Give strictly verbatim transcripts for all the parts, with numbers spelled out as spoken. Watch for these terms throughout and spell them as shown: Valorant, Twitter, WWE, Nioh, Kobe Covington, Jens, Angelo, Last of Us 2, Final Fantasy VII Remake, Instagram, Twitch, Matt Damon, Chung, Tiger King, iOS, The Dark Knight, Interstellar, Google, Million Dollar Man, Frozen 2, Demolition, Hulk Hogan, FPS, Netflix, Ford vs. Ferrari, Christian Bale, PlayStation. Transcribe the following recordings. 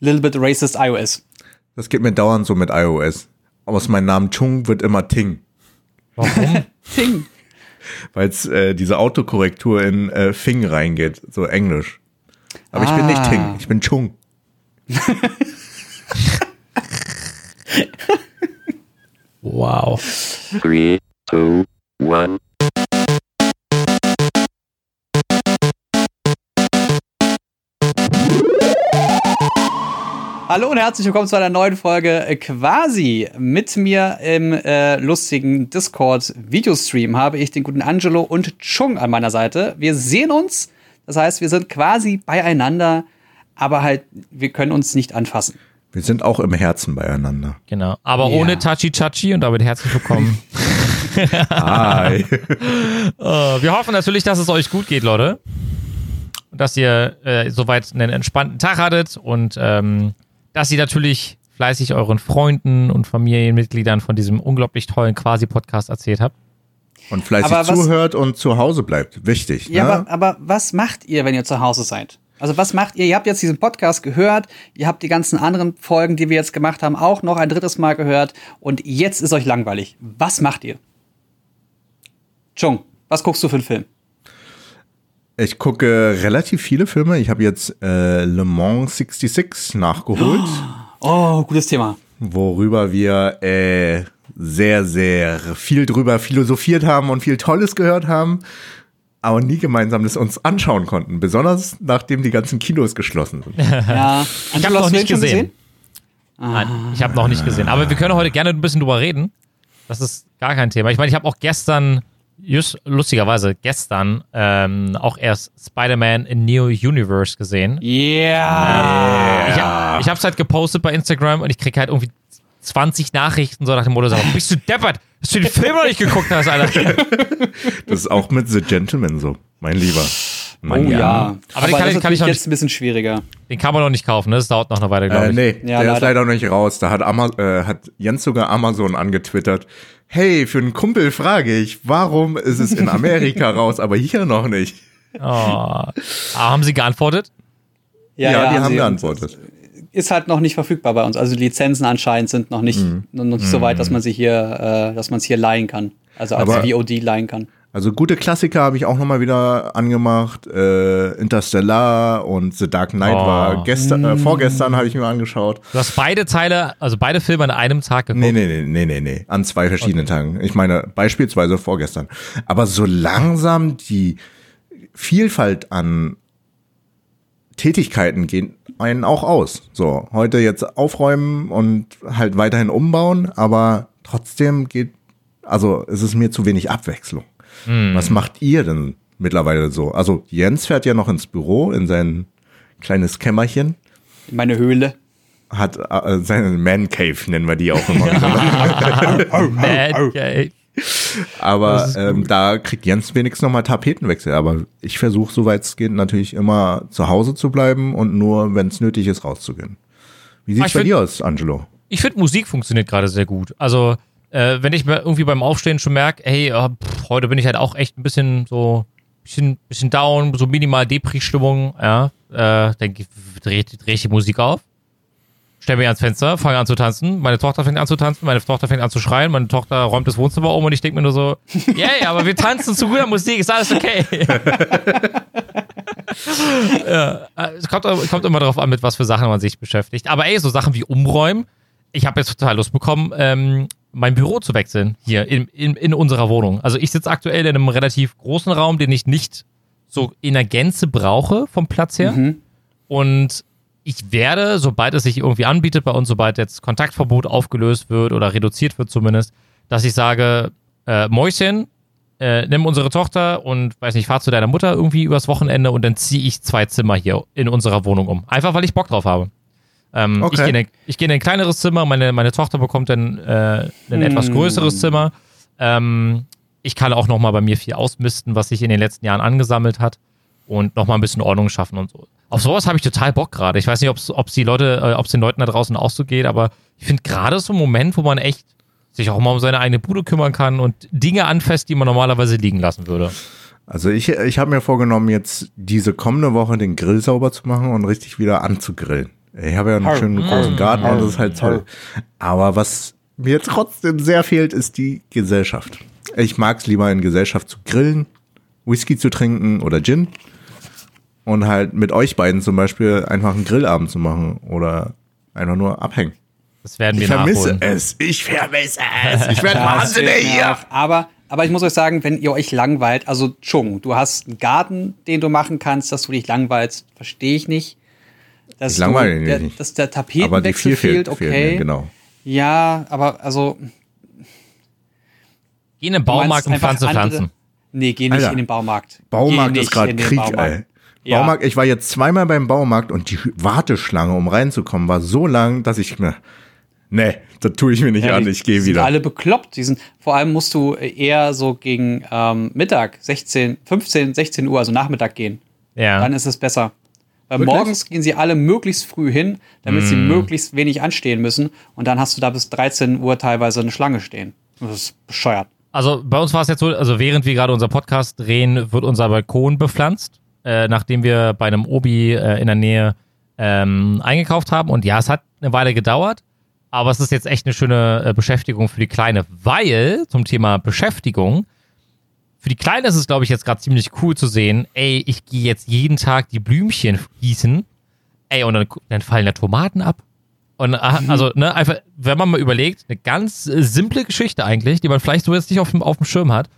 little bit racist iOS. Das geht mir dauernd so mit iOS. Aus meinem Namen Chung wird immer Ting. Warum? Ting. Weil es äh, diese Autokorrektur in äh, Fing reingeht, so Englisch. Aber ah. ich bin nicht Ting, ich bin Chung. Wow. three, two, one Hallo und herzlich willkommen zu einer neuen Folge Quasi. Mit mir im äh, lustigen Discord-Videostream habe ich den guten Angelo und Chung an meiner Seite. Wir sehen uns, das heißt, wir sind quasi beieinander, aber halt, wir können uns nicht anfassen. Wir sind auch im Herzen beieinander. Genau, aber ja. Ohne Tachi-Tachi und damit herzlich willkommen. Hi. uh, wir hoffen natürlich, dass es euch gut geht, Leute. Dass ihr äh, soweit einen entspannten Tag hattet und ähm, dass ihr natürlich fleißig euren Freunden und Familienmitgliedern von diesem unglaublich tollen Quasi-Podcast erzählt habt. Und fleißig was, zuhört und zu Hause bleibt. Wichtig, ja, ne? aber, aber was macht ihr, wenn ihr zu Hause seid? Also was macht ihr? Ihr habt jetzt diesen Podcast gehört, ihr habt die ganzen anderen Folgen, die wir jetzt gemacht haben, auch noch ein drittes Mal gehört und jetzt ist euch langweilig. Was macht ihr? Chung, was guckst du für einen Film? Ich gucke relativ viele Filme. Ich habe jetzt äh, Le Mans sechsundsechzig nachgeholt. Oh, gutes Thema. Worüber wir äh, sehr, sehr viel drüber philosophiert haben und viel Tolles gehört haben, aber nie gemeinsam das uns anschauen konnten. Besonders nachdem die ganzen Kinos geschlossen sind. Ja, ich habe noch nicht gesehen. gesehen? Nein, ich habe noch nicht gesehen. Aber wir können heute gerne ein bisschen drüber reden. Das ist gar kein Thema. Ich meine, ich habe auch gestern... Just lustigerweise gestern ähm, auch erst Spider-Man in a New Universe gesehen. Yeah! yeah. Ich, ich hab's halt gepostet bei Instagram und ich krieg halt irgendwie zwanzig Nachrichten so nach dem Motto, bist du deppert, dass du den Film noch nicht geguckt hast, Alter. Das ist auch mit The Gentleman so, mein Lieber. Mein oh ja. ja. Aber, Aber den kann, das kann ich noch jetzt nicht, ein bisschen schwieriger. Den kann man noch nicht kaufen, ne? Das dauert noch eine Weile, glaube äh, nee, ich. Nee, ja, der leider. ist leider noch nicht raus. Da hat, Ama- äh, hat Jens sogar Amazon angetwittert. Hey, für einen Kumpel frage ich, warum ist es in Amerika raus, aber hier noch nicht? Oh. Aber haben sie geantwortet? Ja, ja, ja die haben, haben geantwortet. Ist halt noch nicht verfügbar bei uns. Also die Lizenzen anscheinend sind noch nicht, mhm. noch nicht so weit, dass man sie hier, äh, dass man es hier leihen kann. Also als aber, V O D leihen kann. Also gute Klassiker habe ich auch nochmal wieder angemacht. Äh, Interstellar und The Dark Knight oh. war gestern, äh, vorgestern habe ich mir angeschaut. Du hast beide Teile, also beide Filme an einem Tag geguckt? Nee, nee, nee, nee, nee. An zwei verschiedenen okay. Tagen. Ich meine, beispielsweise vorgestern. Aber so langsam die Vielfalt an Tätigkeiten gehen einen auch aus. So, heute jetzt aufräumen und halt weiterhin umbauen, aber trotzdem geht, also es ist mir zu wenig Abwechslung. Hm. Was macht ihr denn mittlerweile so? Also Jens fährt ja noch ins Büro, in sein kleines Kämmerchen. In meine Höhle. Hat äh, seine Man Cave, nennen wir die auch immer. Man Cave. Aber ähm, da kriegt Jens wenigstens nochmal Tapetenwechsel. Aber ich versuche, soweit es geht, natürlich immer zu Hause zu bleiben und nur, wenn es nötig ist, rauszugehen. Wie sieht es bei find, dir aus, Angelo? Ich finde, Musik funktioniert gerade sehr gut. Also, äh, wenn ich irgendwie beim Aufstehen schon merke, hey, oh, pff, heute bin ich halt auch echt ein bisschen so, bisschen, bisschen down, so minimal Depri-Stimmung, ja, äh, dann drehe dreh ich die Musik auf. Stell mich ans Fenster, fange an zu tanzen, meine Tochter fängt an zu tanzen, meine Tochter fängt an zu schreien, meine Tochter räumt das Wohnzimmer um und ich denke mir nur so, yeah, aber wir tanzen zu guter Musik, ist alles okay. ja, es kommt, kommt immer darauf an, mit was für Sachen man sich beschäftigt. Aber ey, so Sachen wie umräumen, ich habe jetzt total Lust bekommen, ähm, mein Büro zu wechseln hier in, in, in unserer Wohnung. Also ich sitze aktuell in einem relativ großen Raum, den ich nicht so in der Gänze brauche vom Platz her mhm. und ich werde, sobald es sich irgendwie anbietet bei uns, sobald jetzt Kontaktverbot aufgelöst wird oder reduziert wird zumindest, dass ich sage, äh, Mäuschen, äh, nimm unsere Tochter und, weiß nicht, fahr zu deiner Mutter irgendwie übers Wochenende und dann ziehe ich zwei Zimmer hier in unserer Wohnung um. Einfach, weil ich Bock drauf habe. Ähm, okay. Ich gehe in, geh in ein kleineres Zimmer, meine, meine Tochter bekommt dann äh, ein mm. etwas größeres Zimmer. Ähm, ich kann auch nochmal bei mir viel ausmisten, was sich in den letzten Jahren angesammelt hat und nochmal ein bisschen Ordnung schaffen und so. Auf sowas habe ich total Bock gerade. Ich weiß nicht, ob es die Leute, äh, ob es den Leuten da draußen auch so geht, aber ich finde gerade so einen Moment, wo man echt sich auch mal um seine eigene Bude kümmern kann und Dinge anfasst, die man normalerweise liegen lassen würde. Also ich, ich habe mir vorgenommen, jetzt diese kommende Woche den Grill sauber zu machen und richtig wieder anzugrillen. Ich habe ja einen schönen großen Garten und das ist halt toll. Aber was mir trotzdem sehr fehlt, ist die Gesellschaft. Ich mag es lieber in Gesellschaft zu grillen, Whisky zu trinken oder Gin und halt mit euch beiden zum Beispiel einfach einen Grillabend zu machen oder einfach nur abhängen. Das werden wir ich vermisse nachholen. es, ich vermisse es, ich werde wahnsinnig hier. Aber, aber ich muss euch sagen, wenn ihr euch langweilt, also Chung, du hast einen Garten, den du machen kannst, dass du dich langweilst, verstehe ich nicht. Dass ich langweile du, der, nicht. Dass der Tapetenwechsel fehlt, okay. Fehlt mir, genau. Ja, aber also... Geh in den Baumarkt und pflanze Pflanzen. Nee, geh nicht Alter, in den Baumarkt. Baumarkt geh ist gerade Krieg, Baumarkt. ey. Ja. Baumarkt, ich war jetzt zweimal beim Baumarkt und die Warteschlange, um reinzukommen, war so lang, dass ich mir... Nee, das tue ich mir nicht ja, an, ich gehe wieder. Die sind alle bekloppt. Die sind, vor allem musst du eher so gegen ähm, Mittag, sechzehn, fünfzehn, sechzehn Uhr, also Nachmittag gehen. Ja. Dann ist es besser. Weil Wirklich? morgens gehen sie alle möglichst früh hin, damit mm. sie möglichst wenig anstehen müssen. Und dann hast du da bis dreizehn Uhr teilweise eine Schlange stehen. Das ist bescheuert. Also bei uns war es jetzt so, also während wir gerade unser Podcast drehen, wird unser Balkon bepflanzt, äh, nachdem wir bei einem Obi äh, in der Nähe ähm, eingekauft haben. Und ja, es hat eine Weile gedauert, aber es ist jetzt echt eine schöne äh, Beschäftigung für die Kleine. Weil, zum Thema Beschäftigung, für die Kleine ist es, glaube ich, jetzt gerade ziemlich cool zu sehen, ey, ich gehe jetzt jeden Tag die Blümchen gießen, ey, und dann, dann fallen da Tomaten ab. Und also, ne, einfach, wenn man mal überlegt, eine ganz simple Geschichte eigentlich, die man vielleicht so jetzt nicht auf dem, auf dem Schirm hat,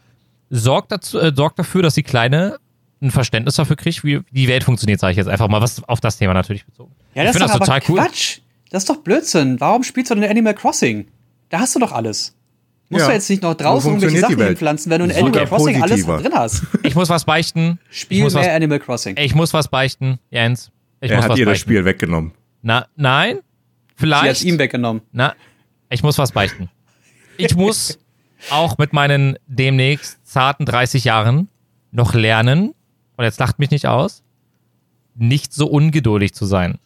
sorgt, dazu, äh, sorgt dafür, dass die Kleine ein Verständnis dafür kriegt, wie die Welt funktioniert, sage ich jetzt einfach mal, was auf das Thema natürlich bezogen. Ja, das ist doch aber Quatsch. Cool. Das ist doch Blödsinn. Warum spielst du denn Animal Crossing? Da hast du doch alles. Musst ja. du jetzt nicht noch draußen irgendwelche Sachen hinpflanzen, wenn du in Animal okay. Crossing positiver. alles drin hast? Ich muss was beichten. Spiel mehr was, Animal Crossing. Ich muss was beichten, Jens. Ich er muss hat was ihr beichten. das Spiel weggenommen. Na, nein? Vielleicht. Sie hat es ihm weggenommen. Na, ich muss was beichten. Ich muss auch mit meinen demnächst zarten dreißig Jahren noch lernen, und jetzt lacht mich nicht aus, nicht so ungeduldig zu sein.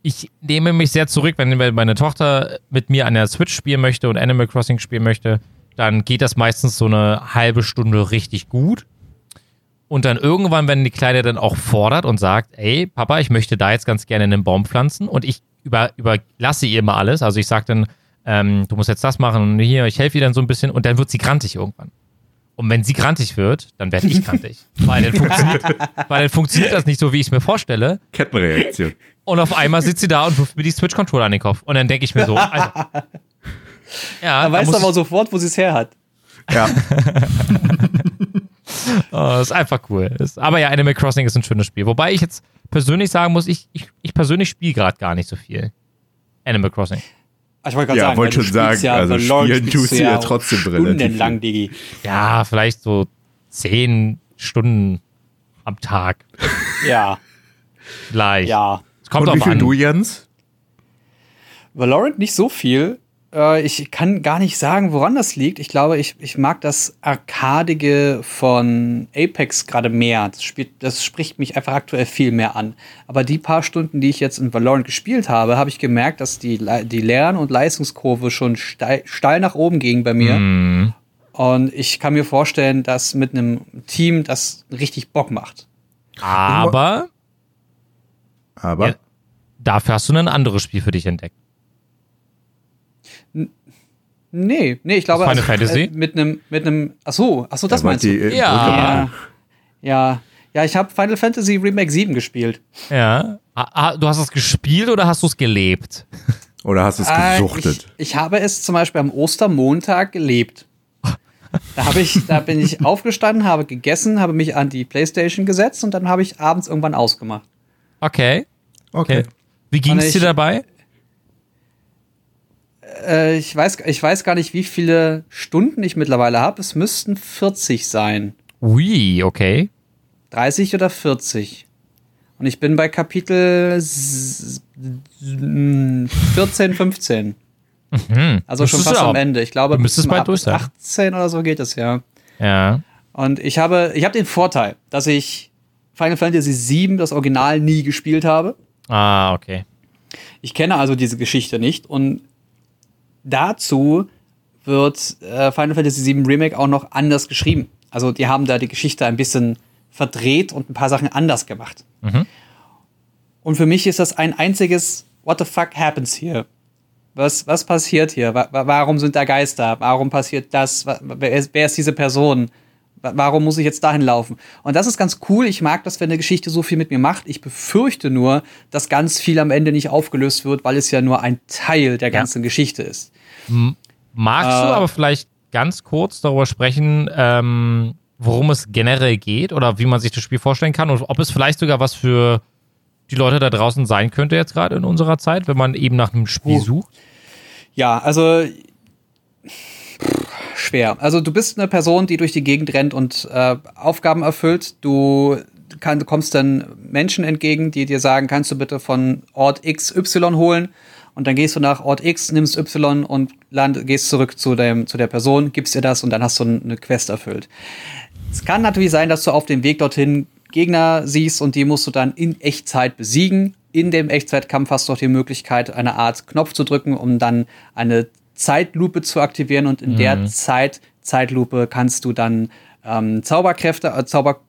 Ich nehme mich sehr zurück, wenn meine Tochter mit mir an der Switch spielen möchte und Animal Crossing spielen möchte, dann geht das meistens so eine halbe Stunde richtig gut. Und dann irgendwann, wenn die Kleine dann auch fordert und sagt, ey, Papa, ich möchte da jetzt ganz gerne einen Baum pflanzen, und ich über, überlasse ihr mal alles. Also ich sage dann, ähm, du musst jetzt das machen und hier, ich helfe ihr dann so ein bisschen, und dann wird sie grantig irgendwann. Und wenn sie grantig wird, dann werde ich grantig. Weil dann, funktioniert, weil dann funktioniert das nicht so, wie ich es mir vorstelle. Kettenreaktion. Und auf einmal sitzt sie da und wirft mir die Switch-Controller an den Kopf. Und dann denke ich mir so, Alter. Ja, da weißt du aber sofort, wo sie es her hat. Ja. Oh, ist einfach cool. Aber ja, Animal Crossing ist ein schönes Spiel. Wobei ich jetzt persönlich sagen muss, ich, ich, ich persönlich spiele gerade gar nicht so viel Animal Crossing. Ich wollte gerade ja, sagen, wollt schon sagen ja, also spielen tust du ja trotzdem stundenlang, Digi. Ja, vielleicht so zehn Stunden am Tag. Ja. Vielleicht. Ja. Es kommt Und wie viel an. Du, Jens? Valorant nicht so viel. Ich kann gar nicht sagen, woran das liegt. Ich glaube, ich, ich mag das Arkadige von Apex gerade mehr. Das, spielt, das spricht mich einfach aktuell viel mehr an. Aber die paar Stunden, die ich jetzt in Valorant gespielt habe, habe ich gemerkt, dass die, die Lern- und Leistungskurve schon steil, steil nach oben ging bei mir. Mm. Und ich kann mir vorstellen, dass mit einem Team das richtig Bock macht. Aber, aber ja, dafür hast du ein anderes Spiel für dich entdeckt. Nee, nee, ich glaube, Final Fantasy? Also, äh, mit einem, mit einem, ach so, ach so, das ja, meinst du? Die, ja. ja. Ja, ja, ich habe Final Fantasy Remake sieben gespielt. Ja. Ah, du hast es gespielt oder hast du es gelebt? Oder hast du es gesuchtet? Äh, ich, ich habe es zum Beispiel am Ostermontag gelebt. Da habe ich, da bin ich aufgestanden, habe gegessen, habe mich an die PlayStation gesetzt und dann habe ich abends irgendwann ausgemacht. Okay. Okay. okay. Wie ging es dir dabei? Ich weiß, ich weiß gar nicht, wie viele Stunden ich mittlerweile habe. Es müssten vierzig sein. Ui, okay. dreißig oder vierzig. Und ich bin bei Kapitel vierzehn, fünfzehn. Mhm. Also schon fast am Ende. Ich glaube, bis zum achtzehn oder so geht es, ja. Ja. Und ich habe, ich habe den Vorteil, dass ich Final Fantasy sieben, das Original, nie gespielt habe. Ah, okay. Ich kenne also diese Geschichte nicht, und dazu wird äh, Final Fantasy sieben Remake auch noch anders geschrieben. Also die haben da die Geschichte ein bisschen verdreht und ein paar Sachen anders gemacht. Mhm. Und für mich ist das ein einziges what the fuck happens here? Was, was passiert hier? Wa- warum sind da Geister? Warum passiert das? Wer ist, wer ist diese Person? Warum muss ich jetzt dahin laufen? Und das ist ganz cool. Ich mag das, wenn eine Geschichte so viel mit mir macht. Ich befürchte nur, dass ganz viel am Ende nicht aufgelöst wird, weil es ja nur ein Teil der ganzen ja. Geschichte ist. M- Magst äh, du aber vielleicht ganz kurz darüber sprechen, ähm, worum es generell geht oder wie man sich das Spiel vorstellen kann und ob es vielleicht sogar was für die Leute da draußen sein könnte jetzt gerade in unserer Zeit, wenn man eben nach einem Spiel uh. sucht? Ja, also... schwer. Also du bist eine Person, die durch die Gegend rennt und äh, Aufgaben erfüllt. Du kann, kommst dann Menschen entgegen, die dir sagen, kannst du bitte von Ort X Y holen? Und dann gehst du nach Ort X, nimmst Y und land, gehst zurück zu, dem, zu der Person, gibst ihr das und dann hast du eine Quest erfüllt. Es kann natürlich sein, dass du auf dem Weg dorthin Gegner siehst und die musst du dann in Echtzeit besiegen. In dem Echtzeitkampf hast du auch die Möglichkeit, eine Art Knopf zu drücken, um dann eine Zeitlupe zu aktivieren und in mhm. der Zeit, Zeitlupe kannst du dann ähm, Zauberkräfte, äh, Zauber,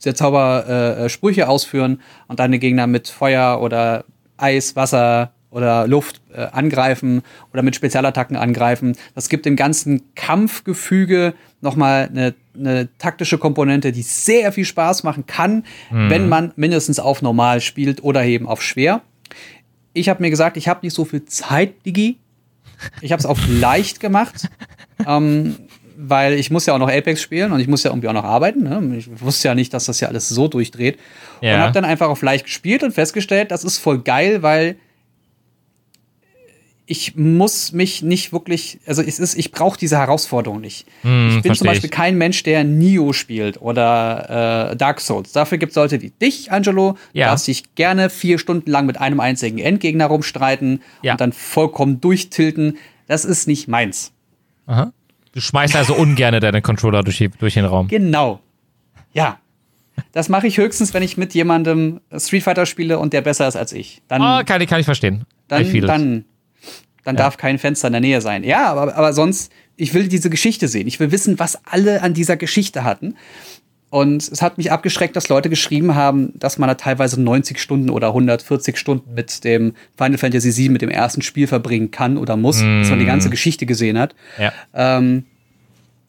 Zauber äh, Sprüche ausführen und deine Gegner mit Feuer oder Eis, Wasser oder Luft äh, angreifen oder mit Spezialattacken angreifen. Das gibt dem ganzen Kampfgefüge nochmal eine, eine taktische Komponente, die sehr viel Spaß machen kann, mhm. wenn man mindestens auf normal spielt oder eben auf schwer. Ich habe mir gesagt, ich habe nicht so viel Zeit, Digi. Ich habe es auf leicht gemacht, ähm, weil ich muss ja auch noch Apex spielen und ich muss ja irgendwie auch noch arbeiten. Ne? Ich wusste ja nicht, dass das ja alles so durchdreht. Ja. Und habe dann einfach auf leicht gespielt und festgestellt, das ist voll geil, weil ich muss mich nicht wirklich, also es ist, ich brauche diese Herausforderung nicht. Hm, ich bin zum Beispiel ich. kein Mensch, der Nioh spielt oder äh, Dark Souls. Dafür gibt es Leute wie dich, Angelo, ja. Du darfst dich gerne vier Stunden lang mit einem einzigen Endgegner rumstreiten ja. und dann vollkommen durchtilten. Das ist nicht meins. Aha. Du schmeißt also ungerne deine Controller durch, die, durch den Raum. Genau. Ja. Das mache ich höchstens, wenn ich mit jemandem Street Fighter spiele und der besser ist als ich. Dann, oh, kann, kann ich verstehen. Dann, ich dann Dann ja. darf kein Fenster in der Nähe sein. Ja, aber, aber sonst, ich will diese Geschichte sehen. Ich will wissen, was alle an dieser Geschichte hatten. Und es hat mich abgeschreckt, dass Leute geschrieben haben, dass man da teilweise neunzig Stunden oder hundertvierzig Stunden mit dem Final Fantasy sieben, mit dem ersten Spiel verbringen kann oder muss, mm. dass man die ganze Geschichte gesehen hat. Ja. Ähm,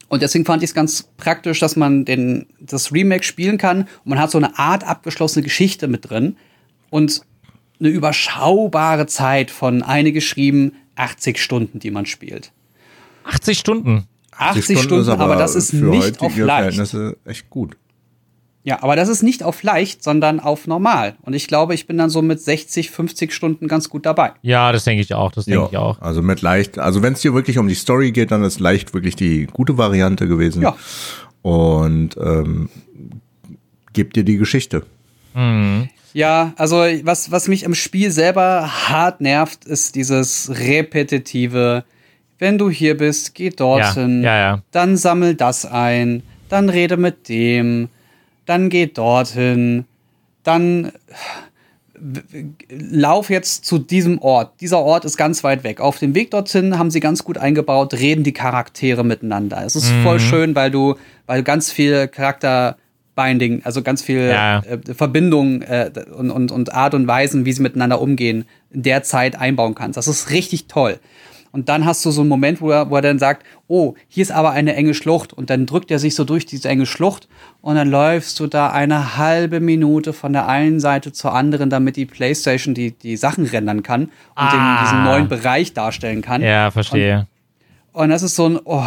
und deswegen fand ich es ganz praktisch, dass man den, das Remake spielen kann. Und man hat so eine Art abgeschlossene Geschichte mit drin. Und eine überschaubare Zeit von eine geschrieben, achtzig Stunden, die man spielt. achtzig Stunden? achtzig Stunden, aber, aber das ist nicht auf leicht. Echt gut. Ja, aber das ist nicht auf leicht, sondern auf normal. Und ich glaube, ich bin dann so mit sechzig, fünfzig Stunden ganz gut dabei. Ja, das denke ich auch, das denke ich auch. Also mit leicht, also wenn es dir wirklich um die Story geht, dann ist leicht wirklich die gute Variante gewesen. Ja. Und ähm, gibt dir die Geschichte. Mhm. Ja, also was, was mich im Spiel selber hart nervt, ist dieses repetitive, wenn du hier bist, geh dorthin, ja, ja, ja. dann sammel das ein, dann rede mit dem, dann geh dorthin, dann lauf jetzt zu diesem Ort. Dieser Ort ist ganz weit weg. Auf dem Weg dorthin haben sie ganz gut eingebaut, reden die Charaktere miteinander. Es ist mhm. voll schön, weil du, weil ganz viel Charakter Binding, also ganz viel ja. äh, Verbindungen äh, und, und, und Art und Weisen, wie sie miteinander umgehen, in der Zeit einbauen kannst. Das ist richtig toll. Und dann hast du so einen Moment, wo er, wo er dann sagt, oh, hier ist aber eine enge Schlucht. Und dann drückt er sich so durch diese enge Schlucht und dann läufst du da eine halbe Minute von der einen Seite zur anderen, damit die PlayStation die, die Sachen rendern kann und ah. den, diesen neuen Bereich darstellen kann. Ja, verstehe. Und, und das ist so ein... Oh.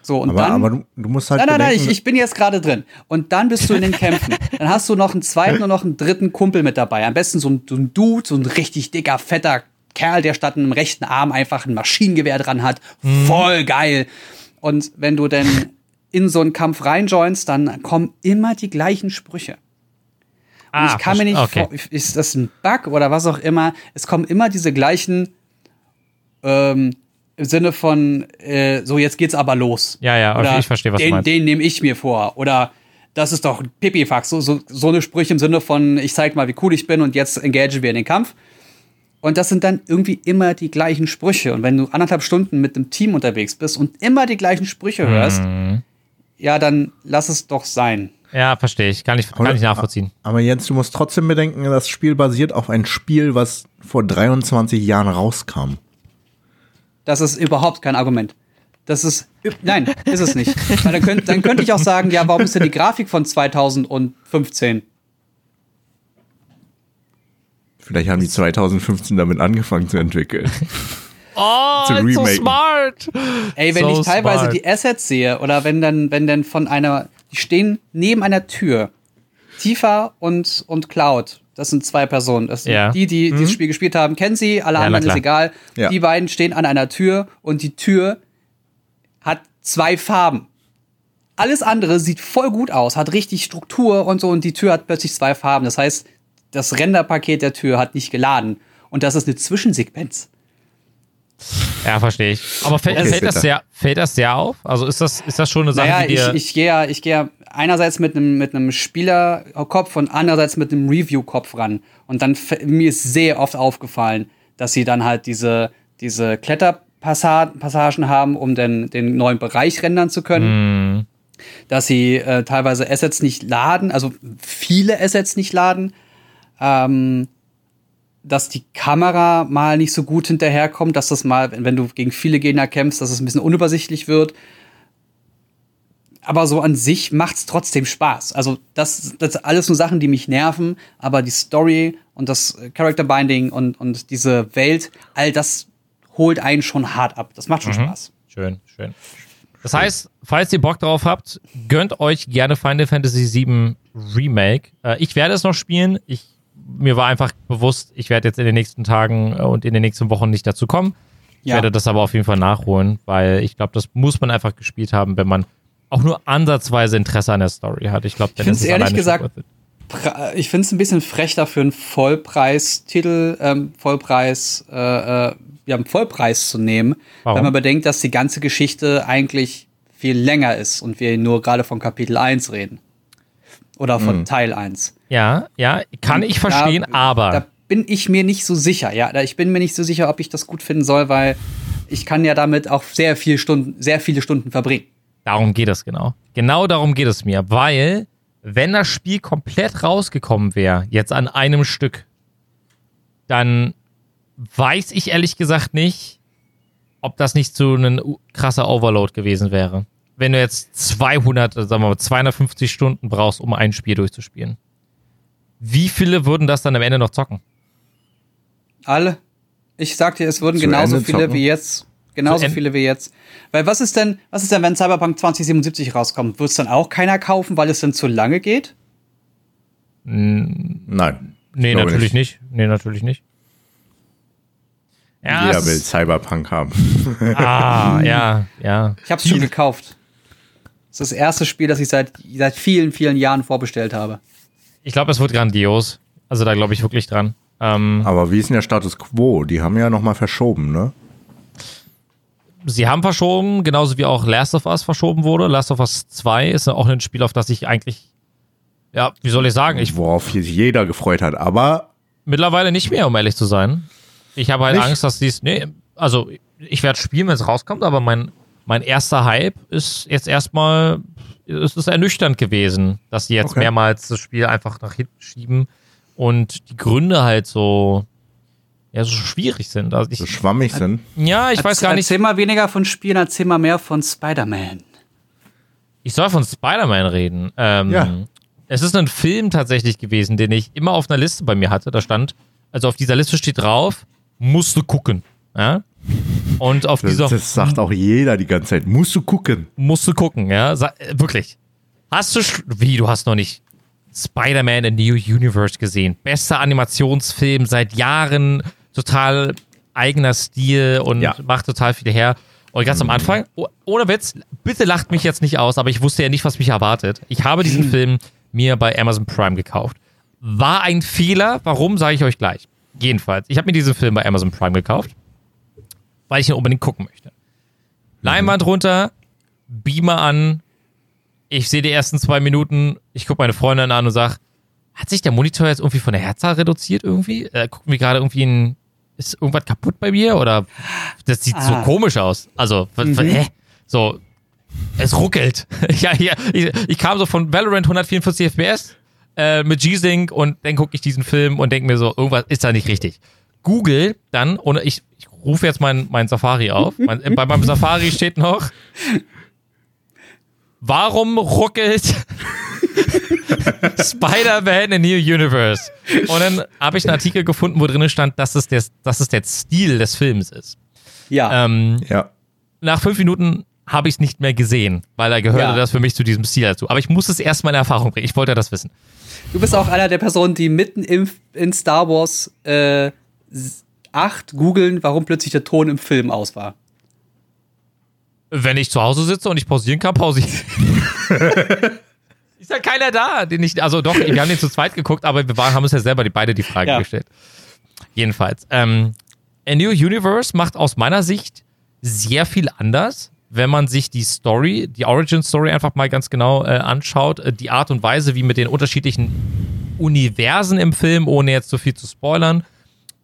So, und aber, dann, aber du, du musst halt. Nein, nein, nein, ich, ich bin jetzt gerade drin. Und dann bist du in den Kämpfen. Dann hast du noch einen zweiten und noch einen dritten Kumpel mit dabei. Am besten so ein, so ein Dude, so ein richtig dicker, fetter Kerl, der statt einem rechten Arm einfach ein Maschinengewehr dran hat. Mhm. Voll geil. Und wenn du dann in so einen Kampf reinjoinst, dann kommen immer die gleichen Sprüche. Und ah, ich kann mir nicht okay. vor, ist das ein Bug oder was auch immer? Es kommen immer diese gleichen, ähm, im Sinne von, äh, so jetzt geht's aber los. Ja, ja, okay, ich verstehe, was du meinst. Den nehme ich mir vor. Oder das ist doch ein Pipifax. So, so, so eine Sprüche im Sinne von, ich zeig mal, wie cool ich bin und jetzt engagieren wir in den Kampf. Und das sind dann irgendwie immer die gleichen Sprüche. Und wenn du anderthalb Stunden mit einem Team unterwegs bist und immer die gleichen Sprüche hörst, mhm. ja, dann lass es doch sein. Ja, verstehe ich. Kann ich, kann ich nachvollziehen. Aber Jens, du musst trotzdem bedenken, das Spiel basiert auf ein Spiel, was vor dreiundzwanzig Jahren rauskam. Das ist überhaupt kein Argument. Das ist, nein, ist es nicht. Weil dann, könnt, dann könnte ich auch sagen, ja, warum ist denn die Grafik von zweitausendfünfzehn? Vielleicht haben die zweitausendfünfzehn damit angefangen zu entwickeln. Oh, it's so smart! Ey, wenn so ich teilweise smart. die Assets sehe, oder wenn dann, wenn dann von einer, die stehen neben einer Tür, Tifa und, und Cloud, das sind zwei Personen, das sind yeah. die, die mhm. dieses Spiel gespielt haben, kennen sie, alle ja, anderen ist egal, ja. die beiden stehen an einer Tür und die Tür hat zwei Farben. Alles andere sieht voll gut aus, hat richtig Struktur und so, und die Tür hat plötzlich zwei Farben, das heißt, das Renderpaket der Tür hat nicht geladen und das ist eine Zwischensequenz. Ja, verstehe ich. Aber fällt, okay, fällt, das sehr, fällt das sehr auf? Also ist das, ist das schon eine Sache, naja, die dir... Ich, ich gehe ja ich geh einerseits mit einem mit einem Spielerkopf und andererseits mit einem Review-Kopf ran. Und dann mir ist sehr oft aufgefallen, dass sie dann halt diese, diese Kletterpassagen haben, um den, den neuen Bereich rendern zu können. Mm. Dass sie äh, teilweise Assets nicht laden, also viele Assets nicht laden. Ähm... dass die Kamera mal nicht so gut hinterherkommt, dass das mal, wenn du gegen viele Gegner kämpfst, dass es ein bisschen unübersichtlich wird. Aber so an sich macht's trotzdem Spaß. Also das, das sind alles nur Sachen, die mich nerven, aber die Story und das Character Binding und, und diese Welt, all das holt einen schon hart ab. Das macht schon mhm. Spaß. Schön, schön. Das heißt, falls ihr Bock drauf habt, gönnt euch gerne Final Fantasy sieben Remake. Ich werde es noch spielen. Ich Mir war einfach bewusst, ich werde jetzt in den nächsten Tagen und in den nächsten Wochen nicht dazu kommen. Ich ja. werde das aber auf jeden Fall nachholen, weil ich glaube, das muss man einfach gespielt haben, wenn man auch nur ansatzweise Interesse an der Story hat. Ich glaube, ich finde es ehrlich gesagt, ich finde es ein bisschen frech dafür, einen Vollpreistitel, ähm, Vollpreis, äh, äh, ja, einen Vollpreis zu nehmen, Warum? Wenn man bedenkt, dass die ganze Geschichte eigentlich viel länger ist und wir nur gerade von Kapitel eins reden. Oder von hm. Teil eins. Ja, ja, kann ich verstehen, da, aber... Da bin ich mir nicht so sicher, ja. Ich bin mir nicht so sicher, ob ich das gut finden soll, weil ich kann ja damit auch sehr viele Stunden, sehr viele Stunden verbringen. Darum geht es genau. Genau darum geht es mir, weil wenn das Spiel komplett rausgekommen wäre, jetzt an einem Stück, dann weiß ich ehrlich gesagt nicht, ob das nicht so ein krasser Overload gewesen wäre. Wenn du jetzt zweihundert, sagen wir mal, zweihundertfünfzig Stunden brauchst, um ein Spiel durchzuspielen. Wie viele würden das dann am Ende noch zocken? Alle. Ich sag dir, es würden Zu genauso Ende viele zocken. wie jetzt. Genauso viele wie jetzt. Weil was ist denn, was ist denn, wenn Cyberpunk zwanzig siebenundsiebzig rauskommt? Wird es dann auch keiner kaufen, weil es dann zu lange geht? Nein. Nee, natürlich nicht. nicht. Nee, natürlich nicht. Ja, Jeder will Cyberpunk haben. Ah, ja, ja. Ich hab's schon gekauft. Das ist das erste Spiel, das ich seit, seit vielen, vielen Jahren vorbestellt habe. Ich glaube, es wird grandios. Also da glaube ich wirklich dran. Ähm, Aber wie ist denn der Status Quo? Die haben ja nochmal verschoben, ne? Sie haben verschoben, genauso wie auch Last of Us verschoben wurde. Last of Us zwei ist auch ein Spiel, auf das ich eigentlich, ja, wie soll ich sagen? Ich, Worauf sich jeder gefreut hat. Aber mittlerweile nicht mehr, um ehrlich zu sein. Ich habe halt nicht? Angst, dass dies, nee, also ich werde spielen, wenn es rauskommt, aber mein Mein erster Hype ist jetzt erstmal, es ist ernüchternd gewesen, dass sie jetzt okay. mehrmals das Spiel einfach nach hinten schieben und die Gründe halt so, ja, so schwierig sind. Also ich, so schwammig sind. Ja, ich Erz- weiß gar nicht. Erzähl mal weniger von Spielen, erzähl mal mehr von Spider-Man. Ich soll von Spider-Man reden. Ähm, ja. Es ist ein Film tatsächlich gewesen, den ich immer auf einer Liste bei mir hatte. Da stand, also auf dieser Liste steht drauf, musst du gucken. Ja? Und auf dieser, das sagt auch jeder die ganze Zeit. Musst du gucken. Musst du gucken, ja. Sa- wirklich. Hast du, sch- wie, du hast noch nicht Spider-Man in a New Universe gesehen. Bester Animationsfilm seit Jahren. Total eigener Stil und ja. macht total viel her. Und ganz mhm. am Anfang, oh, ohne Witz, bitte lacht mich jetzt nicht aus, aber ich wusste ja nicht, was mich erwartet. Ich habe diesen mhm. Film mir bei Amazon Prime gekauft. War ein Fehler. Warum, sage ich euch gleich. Jedenfalls, ich habe mir diesen Film bei Amazon Prime gekauft, weil ich ihn unbedingt gucken möchte. Leinwand runter, Beamer an, ich sehe die ersten zwei Minuten, ich gucke meine Freundin an und sage, hat sich der Monitor jetzt irgendwie von der Herzzahl reduziert irgendwie? Äh, gucken wir gerade irgendwie ein, ist irgendwas kaputt bei mir? Oder das sieht ah. so komisch aus. Also, w- w- hä? So, Es ruckelt. ja, ja, ich, ich kam so von Valorant hundertvierundvierzig F P S äh, mit G-Sync und dann gucke ich diesen Film und denke mir so, irgendwas ist da nicht richtig. Google dann, und ich, ich rufe jetzt meinen mein Safari auf. Mein, bei meinem Safari steht noch, warum ruckelt Spider-Man in a New Universe? Und dann habe ich einen Artikel gefunden, wo drin stand, dass es der, dass es der Stil des Films ist. Ja. Ähm, ja. Nach fünf Minuten habe ich es nicht mehr gesehen, weil da gehörte ja. das für mich zu diesem Stil dazu. Aber ich muss es erstmal in Erfahrung bringen. Ich wollte das wissen. Du bist auch einer der Personen, die mitten im, in Star Wars äh, acht googeln, warum plötzlich der Ton im Film aus war. Wenn ich zu Hause sitze und ich pausieren kann, pausiere ich. Ist ja keiner da, den ich, also doch, wir haben den zu zweit geguckt, aber wir waren, haben uns ja selber die, beide die Frage ja. gestellt. Jedenfalls. Ähm, A New Universe macht aus meiner Sicht sehr viel anders, wenn man sich die Story, die Origin-Story einfach mal ganz genau äh, anschaut. Die Art und Weise, wie mit den unterschiedlichen Universen im Film, ohne jetzt so viel zu spoilern,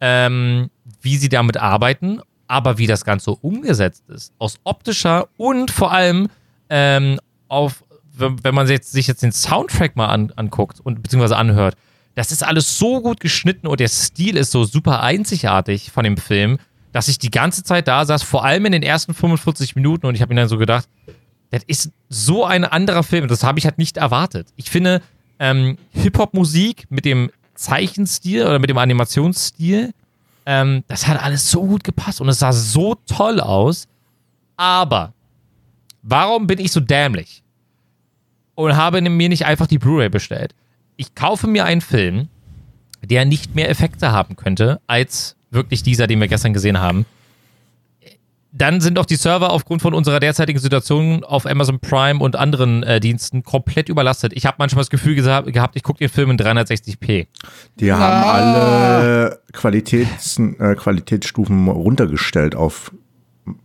ähm, wie sie damit arbeiten, aber wie das Ganze umgesetzt ist. Aus optischer und vor allem ähm, auf, wenn man sich jetzt den Soundtrack mal an, anguckt und beziehungsweise anhört, das ist alles so gut geschnitten und der Stil ist so super einzigartig von dem Film, dass ich die ganze Zeit da saß, vor allem in den ersten fünfundvierzig Minuten, und ich habe mir dann so gedacht, das ist so ein anderer Film, das habe ich halt nicht erwartet. Ich finde, ähm, Hip-Hop-Musik mit dem Zeichenstil oder mit dem Animationsstil, ähm, das hat alles so gut gepasst und es sah so toll aus, aber warum bin ich so dämlich und habe mir nicht einfach die Blu-ray bestellt? Ich kaufe mir einen Film, der nicht mehr Effekte haben könnte als wirklich dieser, den wir gestern gesehen haben. Dann sind auch die Server aufgrund von unserer derzeitigen Situation auf Amazon Prime und anderen äh, Diensten komplett überlastet. Ich habe manchmal das Gefühl gesa- gehabt, ich gucke den Film in dreihundertsechzig p. Die ah. haben alle Qualitäts- äh, Qualitätsstufen runtergestellt auf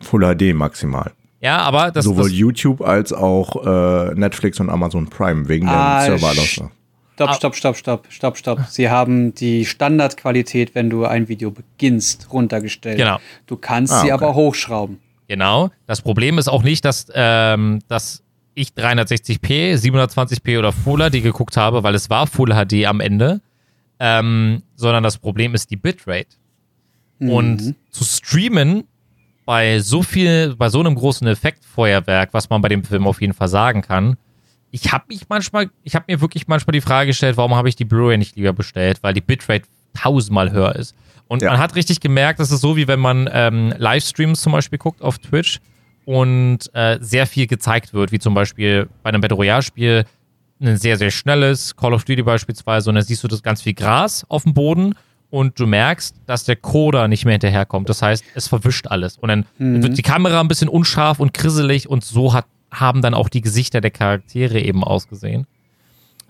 Full H D maximal. Ja, aber das, sowohl das YouTube als auch äh, Netflix und Amazon Prime wegen ah, der Serverlaster. Stopp, stopp, stopp, stopp, stopp, stopp. Sie haben die Standardqualität, wenn du ein Video beginnst, runtergestellt. Genau. Du kannst ah, sie okay. aber hochschrauben. Genau. Das Problem ist auch nicht, dass, ähm, dass ich dreihundertsechzig p, siebenhundertzwanzig p oder Full H D geguckt habe, weil es war Full H D am Ende, ähm, sondern das Problem ist die Bitrate. Mhm. Und zu streamen bei so viel, bei so einem großen Effektfeuerwerk, was man bei dem Film auf jeden Fall sagen kann, Ich habe mich manchmal, ich habe mir wirklich manchmal die Frage gestellt, warum habe ich die Blu-ray nicht lieber bestellt, weil die Bitrate tausendmal höher ist. Und ja. man hat richtig gemerkt, das ist so, wie wenn man ähm, Livestreams zum Beispiel guckt auf Twitch und äh, sehr viel gezeigt wird, wie zum Beispiel bei einem Battle Royale-Spiel, ein sehr, sehr schnelles Call of Duty beispielsweise, und dann siehst du das ganz viel Gras auf dem Boden und du merkst, dass der Coder nicht mehr hinterherkommt. Das heißt, es verwischt alles. Und dann mhm. wird die Kamera ein bisschen unscharf und krisselig, und so hat haben dann auch die Gesichter der Charaktere eben ausgesehen.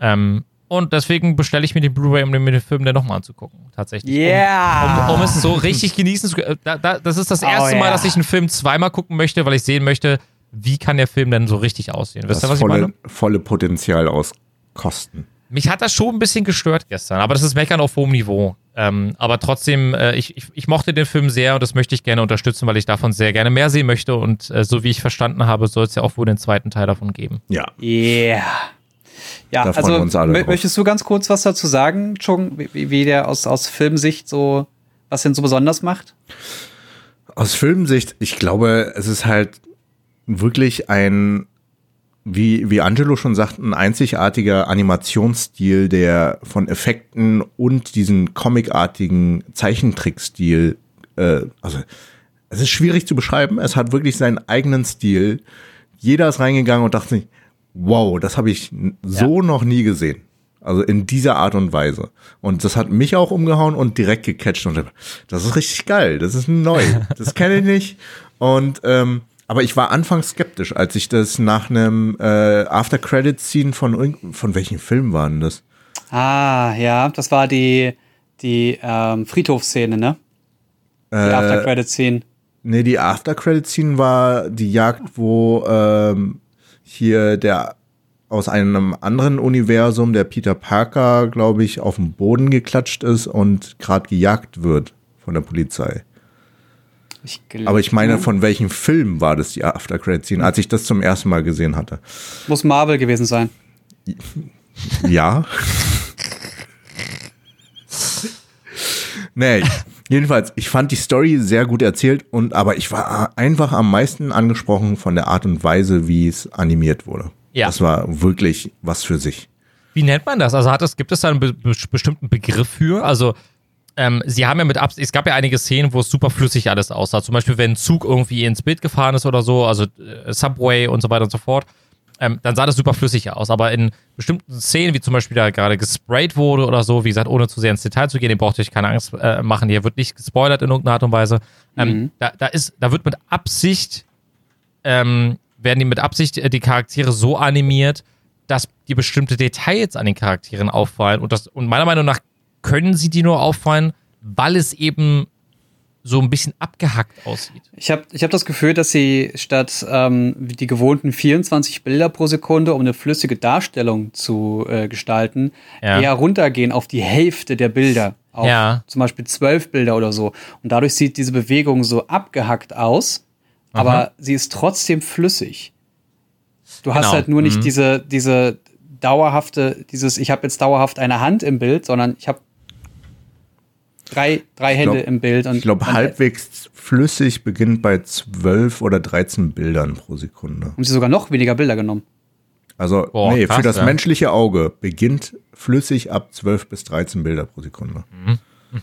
Ähm, und deswegen bestelle ich mir den Blu-ray, um mir den Film dann nochmal anzugucken. Tatsächlich. Yeah. Um, um, um es so richtig genießen zu können. Da, da, das ist das erste oh, yeah. Mal, dass ich einen Film zweimal gucken möchte, weil ich sehen möchte, wie kann der Film denn so richtig aussehen. Das Wisst ihr, was volle, ich meine? Volle Potenzial auskosten. Mich hat das schon ein bisschen gestört gestern, aber das ist Meckern auf hohem Niveau. Ähm, aber trotzdem, äh, ich, ich, ich mochte den Film sehr und das möchte ich gerne unterstützen, weil ich davon sehr gerne mehr sehen möchte. Und äh, so wie ich verstanden habe, soll es ja auch wohl den zweiten Teil davon geben. Ja. Yeah. Ja, da also mö- möchtest du ganz kurz was dazu sagen, Chung, wie, wie der aus, aus Filmsicht so, was den so besonders macht? Aus Filmsicht, ich glaube, es ist halt wirklich ein, Wie, wie Angelo schon sagt, ein einzigartiger Animationsstil, der von Effekten und diesen comicartigen Zeichentrickstil, äh, also es ist schwierig zu beschreiben, es hat wirklich seinen eigenen Stil. Jeder ist reingegangen und dachte sich, wow, das habe ich so ja. noch nie gesehen. Also in dieser Art und Weise. Und das hat mich auch umgehauen und direkt gecatcht. Und das ist richtig geil, das ist neu, das kenne ich nicht. Und ähm, aber ich war anfangs skeptisch, als ich das nach einem äh, After-Credit-Scene von von welchem Film war denn das? Ah, ja, das war die, die ähm, Friedhofsszene, ne? Die äh, After-Credit-Scene. Ne, die After-Credit-Scene war die Jagd, wo ähm, hier der aus einem anderen Universum, der Peter Parker, glaube ich, auf den Boden geklatscht ist und gerade gejagt wird von der Polizei. Ich glaub, aber ich meine, von welchem Film war das die After-Credit-Scene, als ich das zum ersten Mal gesehen hatte? Muss Marvel gewesen sein. Ja. Nee, jedenfalls, ich fand die Story sehr gut erzählt, und aber ich war einfach am meisten angesprochen von der Art und Weise, wie es animiert wurde. Ja. Das war wirklich was für sich. Wie nennt man das? Also hat es, gibt es da einen be- bestimmten Begriff für? Also ähm, sie haben ja mit Absicht, es gab ja einige Szenen, wo es super flüssig alles aussah. Zum Beispiel, wenn ein Zug irgendwie ins Bild gefahren ist oder so, also äh, Subway und so weiter und so fort, ähm, dann sah das super flüssig aus. Aber in bestimmten Szenen, wie zum Beispiel da gerade gesprayt wurde oder so, wie gesagt, ohne zu sehr ins Detail zu gehen, den braucht ihr euch keine Angst äh, machen. Hier wird nicht gespoilert in irgendeiner Art und Weise. Ähm, mhm. da, da, ist, da wird mit Absicht, ähm, werden die mit Absicht äh, die Charaktere so animiert, dass die bestimmte Details an den Charakteren auffallen. Und, das, und meiner Meinung nach können sie die nur auffallen, weil es eben so ein bisschen abgehackt aussieht. Ich habe ich hab das Gefühl, dass sie statt ähm, die gewohnten vierundzwanzig Bilder pro Sekunde, um eine flüssige Darstellung zu äh, gestalten, ja. eher runtergehen auf die Hälfte der Bilder. Auf ja. zum Beispiel zwölf Bilder oder so. Und dadurch sieht diese Bewegung so abgehackt aus, mhm. aber sie ist trotzdem flüssig. Du hast genau. halt nur nicht mhm. diese, diese dauerhafte, dieses, ich habe jetzt dauerhaft eine Hand im Bild, sondern ich habe drei, drei ich glaub, Hände im Bild. Und ich glaube, halbwegs flüssig beginnt bei zwölf oder dreizehn Bildern pro Sekunde. Haben sie sogar noch weniger Bilder genommen? Also, Boah, nee, krass, für das ja. menschliche Auge beginnt flüssig ab zwölf bis dreizehn Bilder pro Sekunde. Mhm.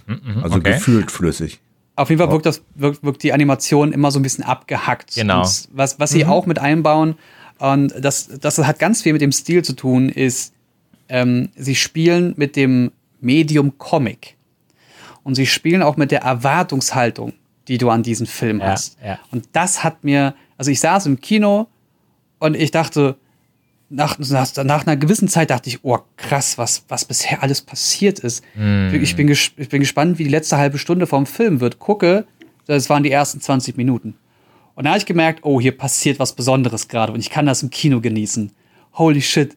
Mhm, mh, also okay. gefühlt flüssig. Auf jeden Fall wirkt, das, wirkt, wirkt die Animation immer so ein bisschen abgehackt. Genau. Und was, was sie mhm. auch mit einbauen, und das, das hat ganz viel mit dem Stil zu tun, ist, ähm, sie spielen mit dem Medium Comic. Und sie spielen auch mit der Erwartungshaltung, die du an diesen Film ja, hast. Ja. Und das hat mir, also ich saß im Kino und ich dachte, nach, nach, nach einer gewissen Zeit dachte ich, oh krass, was, was bisher alles passiert ist. Mm. Ich bin ges- ich bin gespannt, wie die letzte halbe Stunde vom Film wird. Gucke, das waren die ersten zwanzig Minuten. Und da habe ich gemerkt, oh, hier passiert was Besonderes gerade und ich kann das im Kino genießen. Holy shit,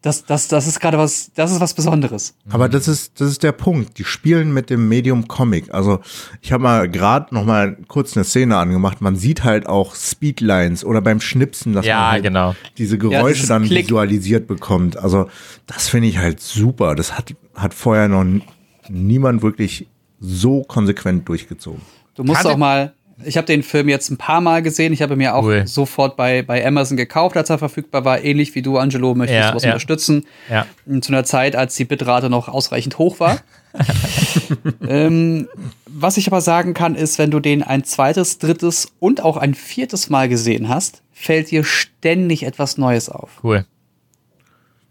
das, das, das ist gerade was, das ist was Besonderes. Aber das ist, das ist der Punkt. Die spielen mit dem Medium Comic. Also ich habe mal gerade noch mal kurz eine Szene angemacht. Man sieht halt auch Speedlines oder beim Schnipsen, dass ja, man halt genau. diese Geräusche ja, dann Klick. visualisiert bekommt. Also das finde ich halt super. Das hat, hat vorher noch n- niemand wirklich so konsequent durchgezogen. Du musst kann auch mal Ich habe den Film jetzt ein paar Mal gesehen. Ich habe mir auch cool. sofort bei, bei Amazon gekauft, als er verfügbar war. Ähnlich wie du, Angelo, möchtest ja, was ja. unterstützen. Ja. Zu einer Zeit, als die Bitrate noch ausreichend hoch war. ähm, was ich aber sagen kann, ist, wenn du den ein zweites, drittes und auch ein viertes Mal gesehen hast, fällt dir ständig etwas Neues auf. Cool.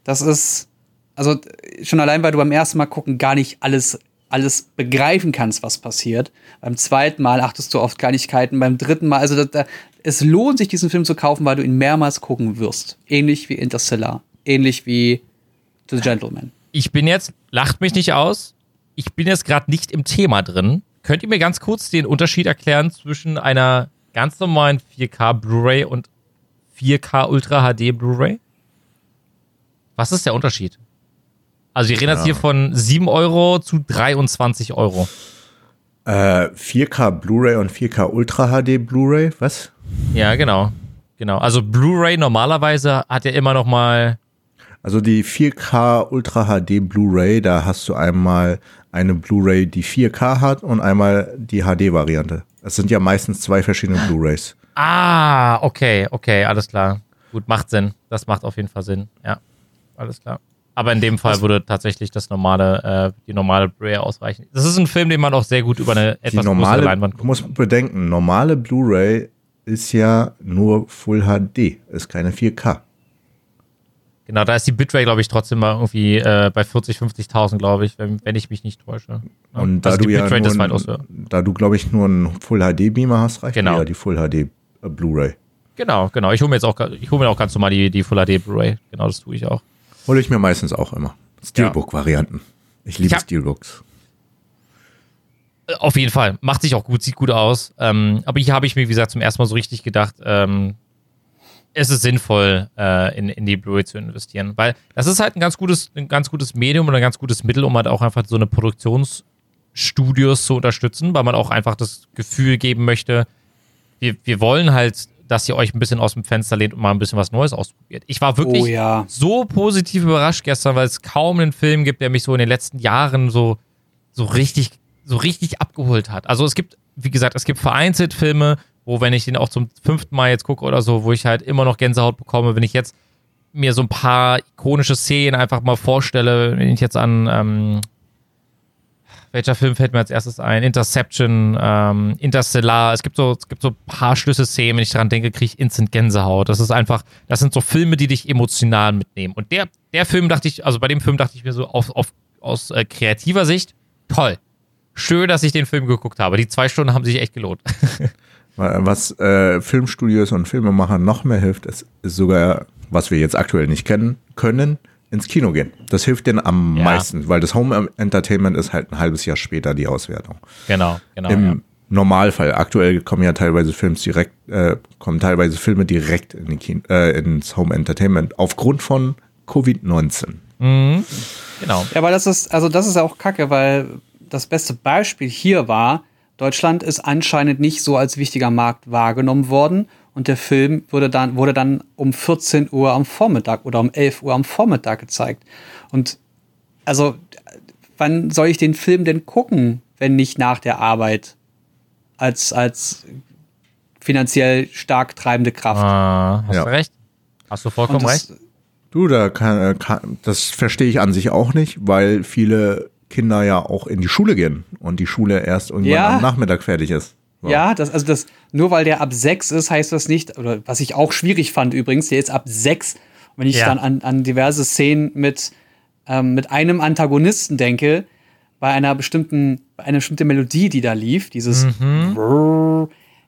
Das ist, also schon allein, weil du beim ersten Mal gucken gar nicht alles alles begreifen kannst, was passiert. Beim zweiten Mal achtest du auf Kleinigkeiten, beim dritten Mal, also da, da, es lohnt sich, diesen Film zu kaufen, weil du ihn mehrmals gucken wirst. Ähnlich wie Interstellar, ähnlich wie The Gentleman. Ich bin jetzt, lacht mich nicht aus, ich bin jetzt gerade nicht im Thema drin. Könnt ihr mir ganz kurz den Unterschied erklären zwischen einer ganz normalen vier K Blu-ray und vier K Ultra H D Blu-ray? Was ist der Unterschied? Also wir reden jetzt ja. hier von sieben Euro zu dreiundzwanzig Euro. Äh, vier K Blu-ray und vier K Ultra H D Blu-ray, was? Ja, genau. genau. Also Blu-ray normalerweise hat ja immer noch mal... Also die vier K Ultra H D Blu-ray, da hast du einmal eine Blu-ray, die vier K hat und einmal die H D-Variante. Das sind ja meistens zwei verschiedene Blu-rays. Ah, okay, okay, alles klar. Gut, macht Sinn. Das macht auf jeden Fall Sinn. Ja, alles klar. Aber in dem Fall das würde tatsächlich das normale, äh, die normale Blu-ray ausreichen. Das ist ein Film, den man auch sehr gut über eine etwas normale, größere Leinwand guckt. Du musst bedenken, normale Blu-ray ist ja nur Full H D, ist keine vier K. Genau, da ist die Bitrate, glaube ich, trotzdem mal irgendwie äh, bei vierzig, fünfzigtausend, glaube ich, wenn, wenn ich mich nicht täusche. Ja. Und also da, du ja ein, halt aus, ja. da du, glaube ich, nur einen Full H D-Beamer hast, reicht genau. dir ja die Full H D äh, Blu-ray. Genau, genau. Ich hole mir jetzt auch, ich hole mir auch ganz normal die, die Full H D Blu-ray. Genau, das tue ich auch. Hole ich mir meistens auch immer. Steelbook-Varianten. Ich liebe ich hab, Steelbooks. Auf jeden Fall. Macht sich auch gut, sieht gut aus. Ähm, aber hier habe ich mir, wie gesagt, zum ersten Mal so richtig gedacht, ähm, es ist sinnvoll, äh, in, in die Blu-ray zu investieren. Weil das ist halt ein ganz gutes, ein ganz gutes Medium und ein ganz gutes Mittel, um halt auch einfach so eine Produktions- Studios zu unterstützen, weil man auch einfach das Gefühl geben möchte, wir, wir wollen halt, dass ihr euch ein bisschen aus dem Fenster lehnt und mal ein bisschen was Neues ausprobiert. Ich war wirklich oh, ja. so positiv überrascht gestern, weil es kaum einen Film gibt, der mich so in den letzten Jahren so, so richtig, so richtig abgeholt hat. Also es gibt, wie gesagt, es gibt vereinzelt Filme, wo, wenn ich den auch zum fünften Mal jetzt gucke oder so, wo ich halt immer noch Gänsehaut bekomme, wenn ich jetzt mir so ein paar ikonische Szenen einfach mal vorstelle, wenn ich jetzt an ähm, welcher Film fällt mir als erstes ein? Interception, ähm, Interstellar. Es gibt so, es gibt so ein paar Schlüsselszenen, wenn ich daran denke, kriege ich instant Gänsehaut. Das ist einfach, das sind so Filme, die dich emotional mitnehmen. Und der, der Film dachte ich, also bei dem Film dachte ich mir so auf, auf, aus äh, kreativer Sicht, toll. Schön, dass ich den Film geguckt habe. Die zwei Stunden haben sich echt gelohnt. Was äh, Filmstudios und Filmemachern noch mehr hilft, ist, ist sogar, was wir jetzt aktuell nicht kennen können, ins Kino gehen. Das hilft denen am ja. meisten, weil das Home Entertainment ist halt ein halbes Jahr später die Auswertung. Genau, genau. Im ja. Normalfall. Aktuell kommen ja teilweise Films direkt, äh, kommen teilweise Filme direkt in den Kino, äh, ins Home Entertainment aufgrund von Covid neunzehn. Mhm. Genau. Ja, aber das ist, also das ist ja auch Kacke, weil das beste Beispiel hier war, Deutschland ist anscheinend nicht so als wichtiger Markt wahrgenommen worden und der Film wurde dann, wurde dann um vierzehn Uhr am Vormittag oder um elf Uhr am Vormittag gezeigt. Und also, wann soll ich den Film denn gucken, wenn nicht nach der Arbeit als, als finanziell stark treibende Kraft? Ah, hast ja. du recht. Hast du vollkommen das, recht. Du, da kann, kann, das verstehe ich an sich auch nicht, weil viele Kinder ja auch in die Schule gehen und die Schule erst irgendwann ja. am Nachmittag fertig ist. So. Ja, das, also das, nur weil der ab sechs ist, heißt das nicht, oder was ich auch schwierig fand übrigens, der ist ab sechs. Wenn ich ja. dann an, an diverse Szenen mit, ähm, mit einem Antagonisten denke, bei einer bestimmten, bei einer bestimmten Melodie, die da lief, dieses mhm.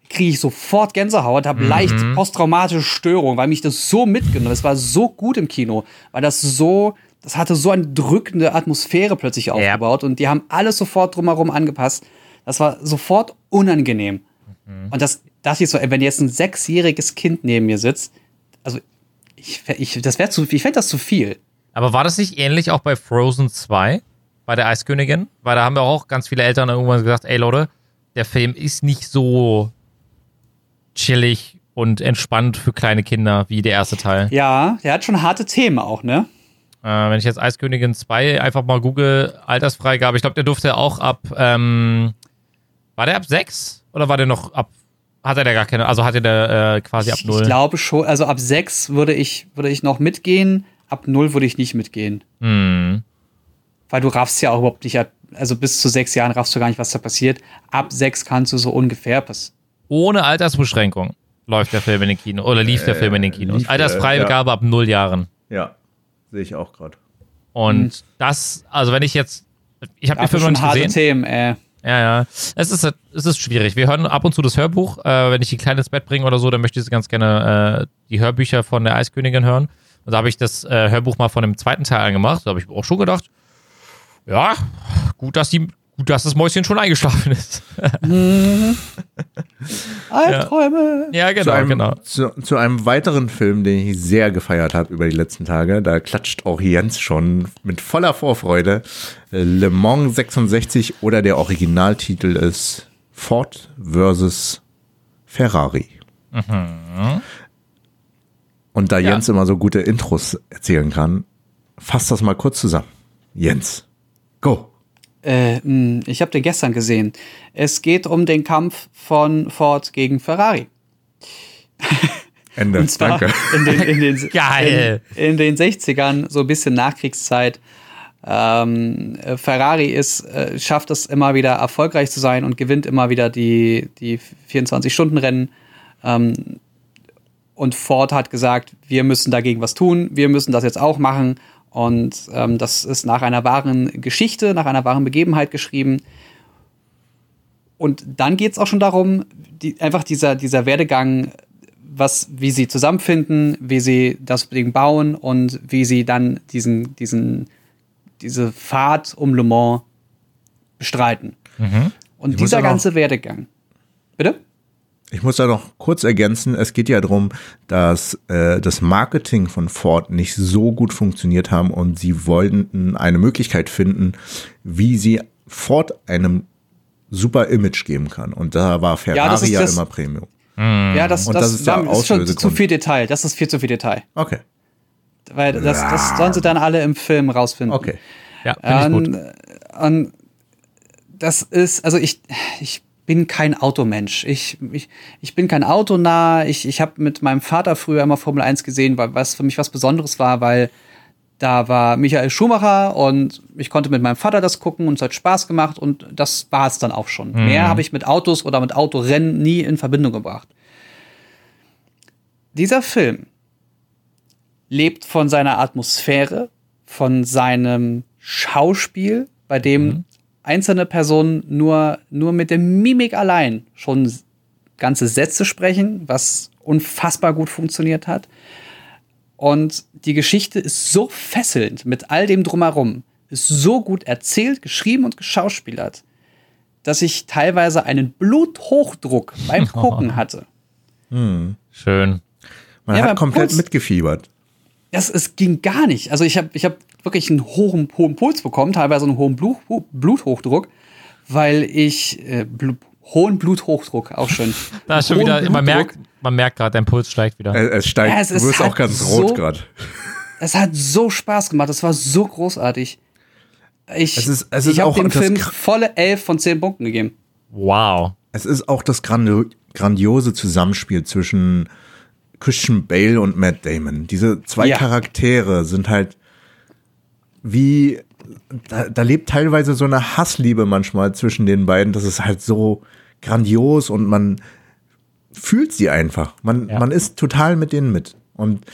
kriege ich sofort Gänsehaut, habe mhm. leicht posttraumatische Störung, weil mich das so mitgenommen hat. Das war so gut im Kino, weil das so. Das hatte so eine drückende Atmosphäre plötzlich aufgebaut ja. und die haben alles sofort drumherum angepasst. Das war sofort unangenehm. Mhm. Und das dachte ich so, ey, wenn jetzt ein sechsjähriges Kind neben mir sitzt, also ich, ich, das wäre zu, ich fände das zu viel. Aber war das nicht ähnlich auch bei Frozen zwei, bei der Eiskönigin? Weil da haben wir auch ganz viele Eltern irgendwann gesagt, ey Leute, der Film ist nicht so chillig und entspannt für kleine Kinder wie der erste Teil. Ja, der hat schon harte Themen auch, ne? Wenn ich jetzt Eiskönigin zwei einfach mal google, Altersfreigabe, ich glaube, der durfte auch ab, ähm, war der ab sechs? Oder war der noch ab, hat er da gar keine, also hatte der äh, quasi ab null? Ich glaube schon, also ab sechs würde ich, würde ich noch mitgehen, ab null würde ich nicht mitgehen. Hm. Weil du raffst ja auch überhaupt nicht, also bis zu sechs Jahren raffst du gar nicht, was da passiert. Ab sechs kannst du so ungefähr passen. Ohne Altersbeschränkung läuft der Film in den Kino, oder lief der äh, Film in den Kinos. Lief, Altersfreigabe äh, ja. ab null Jahren. Ja. Sehe ich auch gerade. Und hm. das, also wenn ich jetzt, ich habe den Film noch nicht gesehen. Harte Themen, ey. Ja, ja. Es ist, es ist schwierig. Wir hören ab und zu das Hörbuch. Äh, wenn ich die Kleine ins Bett bringe oder so, dann möchte ich ganz gerne äh, die Hörbücher von der Eiskönigin hören. Und da habe ich das äh, Hörbuch mal von dem zweiten Teil angemacht. Da habe ich auch schon gedacht, ja, gut, dass die, gut, dass das Mäuschen schon eingeschlafen ist. Albträume. Ja, ja genau, zu einem, genau. Zu, zu einem weiteren Film, den ich sehr gefeiert habe über die letzten Tage, da klatscht auch Jens schon mit voller Vorfreude, Le Mans sechsundsechzig oder der Originaltitel ist Ford versus. Ferrari. Mhm. Und da ja. Jens immer so gute Intros erzählen kann, fasst das mal kurz zusammen. Jens, go! Ich habe den gestern gesehen. Es geht um den Kampf von Ford gegen Ferrari. Ende. Danke. In den, in, den, Geil. In, in den sechzigern, so ein bisschen Nachkriegszeit. Ähm, Ferrari ist, äh, schafft es immer wieder erfolgreich zu sein und gewinnt immer wieder die, die vierundzwanzig-Stunden-Rennen. Ähm, und Ford hat gesagt, wir müssen dagegen was tun. Wir müssen das jetzt auch machen. Und ähm, das ist nach einer wahren Geschichte, nach einer wahren Begebenheit geschrieben. Und dann geht es auch schon darum, die, einfach dieser, dieser Werdegang, was, wie sie zusammenfinden, wie sie das Ding bauen und wie sie dann diesen, diesen, diese Fahrt um Le Mans bestreiten. Mhm. Und ich dieser ganze Werdegang. Bitte? Ich muss da noch kurz ergänzen, es geht ja darum, dass äh, das Marketing von Ford nicht so gut funktioniert haben und sie wollten eine Möglichkeit finden, wie sie Ford einem super Image geben kann. Und da war Ferrari ja, das ist, das, ja immer Premium. Ja, das, das, das, ist, das ist schon zu viel Detail. Das ist viel zu viel Detail. Okay. Weil das, das sollen sie dann alle im Film rausfinden. Okay. Ja, finde ich gut. Und, und das ist, also ich, ich bin kein Automensch. Ich, ich, ich bin kein autonah. Ich, ich habe mit meinem Vater früher immer Formel eins gesehen, weil was für mich was Besonderes war, weil da war Michael Schumacher und ich konnte mit meinem Vater das gucken und es hat Spaß gemacht und das war es dann auch schon. Mhm. Mehr habe ich mit Autos oder mit Autorennen nie in Verbindung gebracht. Dieser Film lebt von seiner Atmosphäre, von seinem Schauspiel, bei dem mhm. einzelne Personen nur, nur mit der Mimik allein schon ganze Sätze sprechen, was unfassbar gut funktioniert hat. Und die Geschichte ist so fesselnd mit all dem Drumherum, ist so gut erzählt, geschrieben und geschauspielert, dass ich teilweise einen Bluthochdruck beim Gucken hatte. Hm, schön. Man ja, hat komplett Puls, mitgefiebert. Das, es ging gar nicht. Also ich habe ich hab wirklich einen hohen, hohen Puls bekommen, teilweise einen hohen Blut, Bluthochdruck, weil ich äh, Blut, hohen Bluthochdruck, auch schön. Da ist schon wieder, man merkt, man merkt gerade, dein Puls steigt wieder. Es, es steigt, ja, es du wirst auch ganz so, rot gerade. Es hat so Spaß gemacht, es war so großartig. Ich, ich habe dem Film Gra- volle elf von zehn Punkten gegeben. Wow. Es ist auch das grandio- grandiose Zusammenspiel zwischen Christian Bale und Matt Damon. Diese zwei ja. Charaktere sind halt wie Da, da lebt teilweise so eine Hassliebe manchmal zwischen den beiden. Das ist halt so grandios und man fühlt sie einfach. Man, ja. man ist total mit denen mit. Und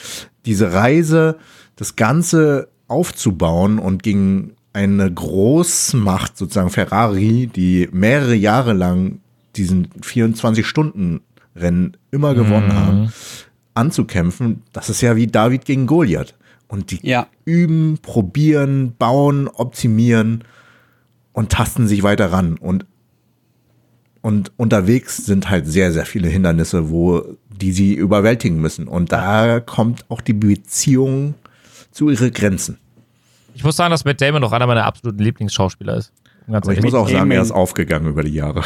diese Reise, das Ganze aufzubauen und gegen eine Großmacht, sozusagen Ferrari, die mehrere Jahre lang diesen vierundzwanzig-Stunden-Rennen immer gewonnen mhm. haben, anzukämpfen, das ist ja wie David gegen Goliath. Und die ja. üben, probieren, bauen, optimieren und tasten sich weiter ran. Und, und unterwegs sind halt sehr, sehr viele Hindernisse, wo die sie überwältigen müssen. Und da kommt auch die Beziehung zu ihren Grenzen. Ich muss sagen, dass Matt Damon noch einer meiner absoluten Lieblingsschauspieler ist. Ganz Aber ich muss auch sagen, er ist aufgegangen über die Jahre.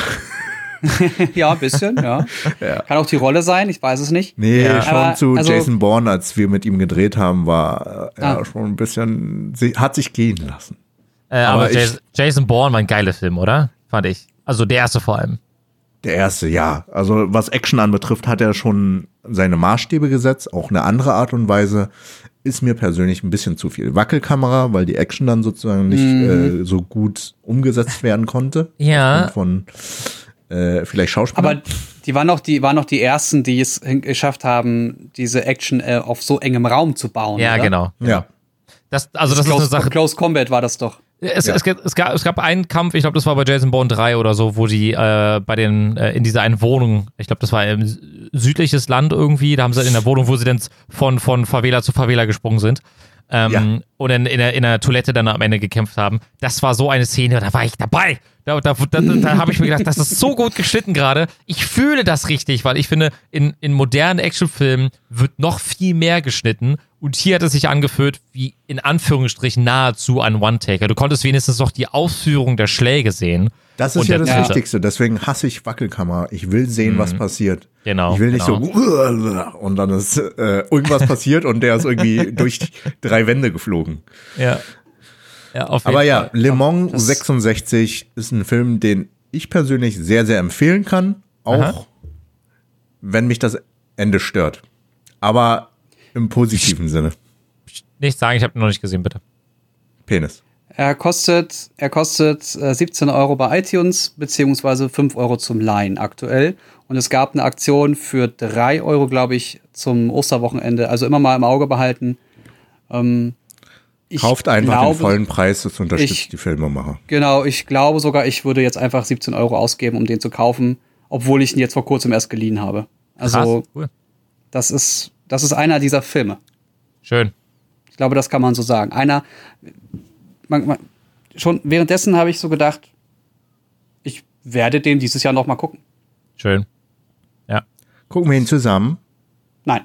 Ja, ein bisschen, ja. ja. Kann auch die Rolle sein, ich weiß es nicht. Nee, ja. schon Aber, zu also, Jason Bourne, als wir mit ihm gedreht haben, war er ah. schon ein bisschen, hat sich gehen lassen. Äh, aber aber ich, Jason Bourne war ein geiler Film, oder? Fand ich. Also der erste vor allem. Der erste, ja. Also was Action anbetrifft, hat er schon seine Maßstäbe gesetzt, auch eine andere Art und Weise. Ist mir persönlich ein bisschen zu viel Wackelkamera, weil die Action dann sozusagen nicht mm. äh, so gut umgesetzt werden konnte. Ja. Von Äh, vielleicht Schauspieler. Aber die waren noch die, waren noch die ersten, die es hin- geschafft haben, diese Action äh, auf so engem Raum zu bauen. Ja, oder? Genau. Ja. Das, also das, das ist Close, eine Sache. Close Combat war das doch. Es, ja. es, es, gab, es gab einen Kampf, ich glaube, das war bei Jason Bourne drei oder so, wo die äh, bei den, äh, in dieser einen Wohnung, ich glaube, das war im südliches Land irgendwie, da haben sie in der Wohnung, wo sie dann von, von Favela zu Favela gesprungen sind. Ähm, ja. Und in, in, der, in der Toilette dann am Ende gekämpft haben. Das war so eine Szene, da war ich dabei. Da, da, da, da habe ich mir gedacht, das ist so gut geschnitten gerade. Ich fühle das richtig, weil ich finde, in, in modernen Actionfilmen wird noch viel mehr geschnitten. Und hier hat es sich angefühlt wie in Anführungsstrichen nahezu ein One-Taker. Du konntest wenigstens noch die Ausführung der Schläge sehen. Das ist und ja das Dritte. Wichtigste, deswegen hasse ich Wackelkamera. Ich will sehen, mhm. was passiert. Genau, ich will nicht genau. so und dann ist äh, irgendwas passiert und der ist irgendwie durch drei Wände geflogen. Ja. ja auf jeden Aber ja, Fall. Le Mans das sechsundsechzig ist ein Film, den ich persönlich sehr, sehr empfehlen kann. Auch Aha. wenn mich das Ende stört. Aber im positiven Sinne. Nicht sagen, ich habe ihn noch nicht gesehen, bitte. Penis. Er kostet, er kostet siebzehn Euro bei iTunes, beziehungsweise fünf Euro zum Leihen aktuell. Und es gab eine Aktion für drei Euro, glaube ich, zum Osterwochenende. Also immer mal im Auge behalten. Ähm, Kauft einfach glaube, den vollen Preis, das unterstützt ich, die Filmemacher. Genau, ich glaube sogar, ich würde jetzt einfach siebzehn Euro ausgeben, um den zu kaufen, obwohl ich ihn jetzt vor kurzem erst geliehen habe. Also Krass, cool. das ist, das ist einer dieser Filme. Schön. Ich glaube, das kann man so sagen. Einer... Man, man, schon währenddessen habe ich so gedacht, ich werde den dieses Jahr noch mal gucken. Schön. Ja. Gucken wir ihn zusammen? Nein.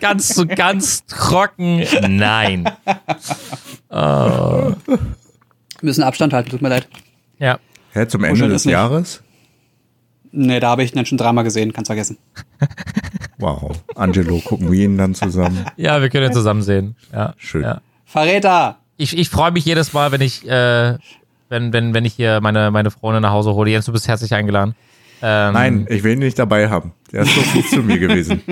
ganz so ganz trocken. Nein. uh. Müssen Abstand halten, tut mir leid. Ja. Hä, zum Ende des Jahres? Nee, da habe ich ihn dann schon dreimal gesehen, kannst vergessen. Wow. Angelo, gucken wir ihn dann zusammen? Ja, wir können ihn zusammen sehen. Ja. Schön. Ja. Verräter! Ich, ich freue mich jedes Mal, wenn ich, äh, wenn, wenn, wenn ich hier meine, meine Freundin nach Hause hole. Jens, du bist herzlich eingeladen. Ähm, Nein, ich will ihn nicht dabei haben. Der ist so gut zu mir gewesen.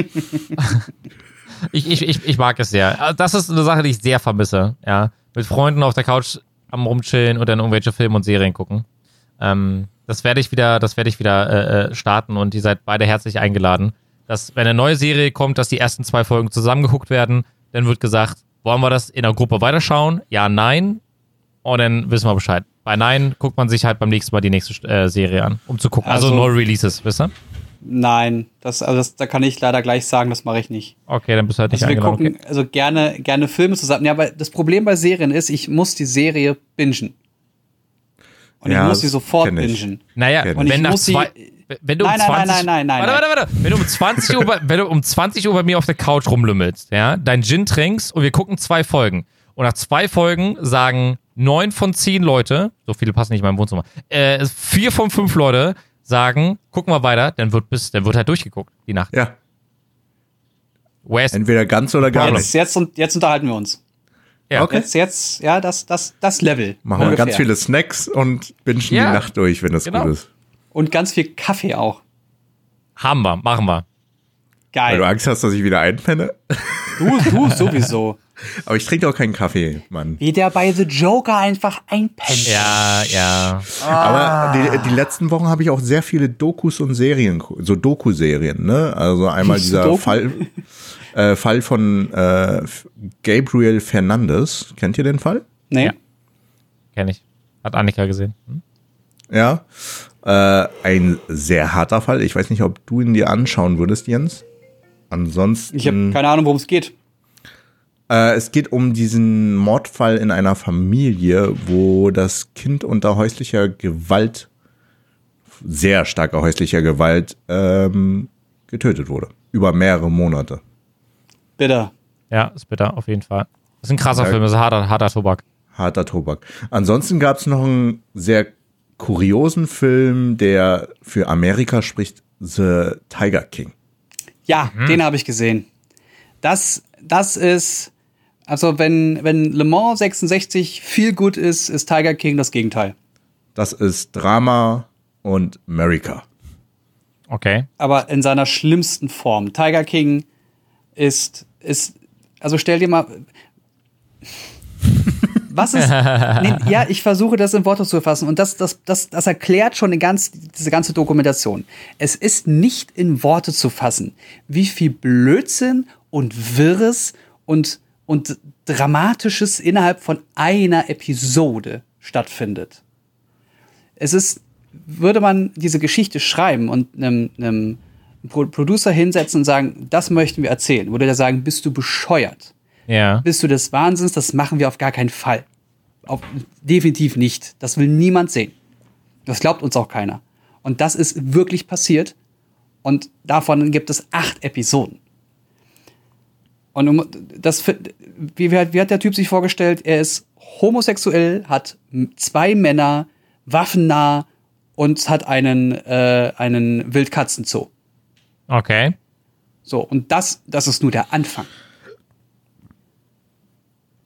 ich, ich, ich, ich mag es sehr. Das ist eine Sache, die ich sehr vermisse. Ja, mit Freunden auf der Couch am Rumchillen und dann irgendwelche Filme und Serien gucken. Ähm, das werde ich wieder, das werde ich wieder äh, starten und ihr seid beide herzlich eingeladen. Dass, wenn eine neue Serie kommt, dass die ersten zwei Folgen zusammengeguckt werden, dann wird gesagt, wollen wir das in der Gruppe weiterschauen? Ja, nein. Und dann wissen wir Bescheid. Bei Nein guckt man sich halt beim nächsten Mal die nächste äh, Serie an, um zu gucken. Also, also neue Releases, wisst ihr? Nein, das, also das, da kann ich leider gleich sagen, das mache ich nicht. Okay, dann bist du halt nicht also wir gucken, okay. Also gerne, gerne Filme zusammen. Ja, weil das Problem bei Serien ist, ich muss die Serie bingen. Und ja, ich muss sie sofort bingen. Naja, und ich wenn muss sie... Wenn du nein, um nein, zwanzig, nein, nein, nein, nein, warte, warte, warte. Wenn du um zwanzig Uhr, bei, wenn du um zwanzig Uhr bei mir auf der Couch rumlümmelst, ja, dein Gin trinkst und wir gucken zwei Folgen. Und nach zwei Folgen sagen neun von zehn Leute, so viele passen nicht in meinem Wohnzimmer, äh, vier von fünf Leute sagen, gucken wir weiter, dann wird bis, dann wird halt durchgeguckt, die Nacht. Ja. West. Entweder ganz oder gar nicht. Jetzt, jetzt, jetzt unterhalten wir uns. Ja, okay. Jetzt, jetzt, ja, das, das, das Level. Machen ungefähr. Wir ganz viele Snacks und bingen ja. die Nacht durch, wenn das genau. gut ist. Und ganz viel Kaffee auch. Haben wir, machen wir. Geil. Weil du Angst hast, dass ich wieder einpenne? Du, du sowieso. Aber ich trinke auch keinen Kaffee, Mann. Wie der bei The Joker einfach einpennt. Ja, ja. Ah. Aber die, die letzten Wochen habe ich auch sehr viele Dokus und Serien, so Doku-Serien, ne? Also einmal dieser Fall, äh, Fall von äh, Gabriel Fernandes. Kennt ihr den Fall? Nee. Ja. Kenn ich. Hat Annika gesehen. Hm? Ja. Äh, ein sehr harter Fall. Ich weiß nicht, ob du ihn dir anschauen würdest, Jens. Ansonsten... Ich habe keine Ahnung, worum es geht. Äh, es geht um diesen Mordfall in einer Familie, wo das Kind unter häuslicher Gewalt, sehr starker häuslicher Gewalt, ähm, getötet wurde. Über mehrere Monate. Bitter. Ja, ist bitter, auf jeden Fall. Das ist ein krasser ja. Film, das ist harter, harter Tobak. Harter Tobak. Ansonsten gab es noch einen sehr kuriosen Film, der für Amerika spricht, The Tiger King. Ja, mhm. den habe ich gesehen. Das, das ist, also wenn, wenn Le Mans sechsundsechzig viel gut ist, ist Tiger King das Gegenteil. Das ist Drama und America. Okay. Aber in seiner schlimmsten Form. Tiger King ist, ist, also stell dir mal, was ist? Nee, ja, ich versuche das in Worte zu fassen und das, das, das, das erklärt schon die ganze, diese ganze Dokumentation. Es ist nicht in Worte zu fassen, wie viel Blödsinn und Wirres und, und Dramatisches innerhalb von einer Episode stattfindet. Es ist, würde man diese Geschichte schreiben und einem, einem Producer hinsetzen und sagen, das möchten wir erzählen, würde der sagen, bist du bescheuert? Ja. Bist du des Wahnsinns? Das machen wir auf gar keinen Fall. Auf, definitiv nicht. Das will niemand sehen. Das glaubt uns auch keiner. Und das ist wirklich passiert. Und davon gibt es acht Episoden. Und um, das, wie, wie hat der Typ sich vorgestellt? Er ist homosexuell, hat zwei Männer, waffennah und hat einen, äh, einen Wildkatzenzoo. Okay. So, und das, das ist nur der Anfang.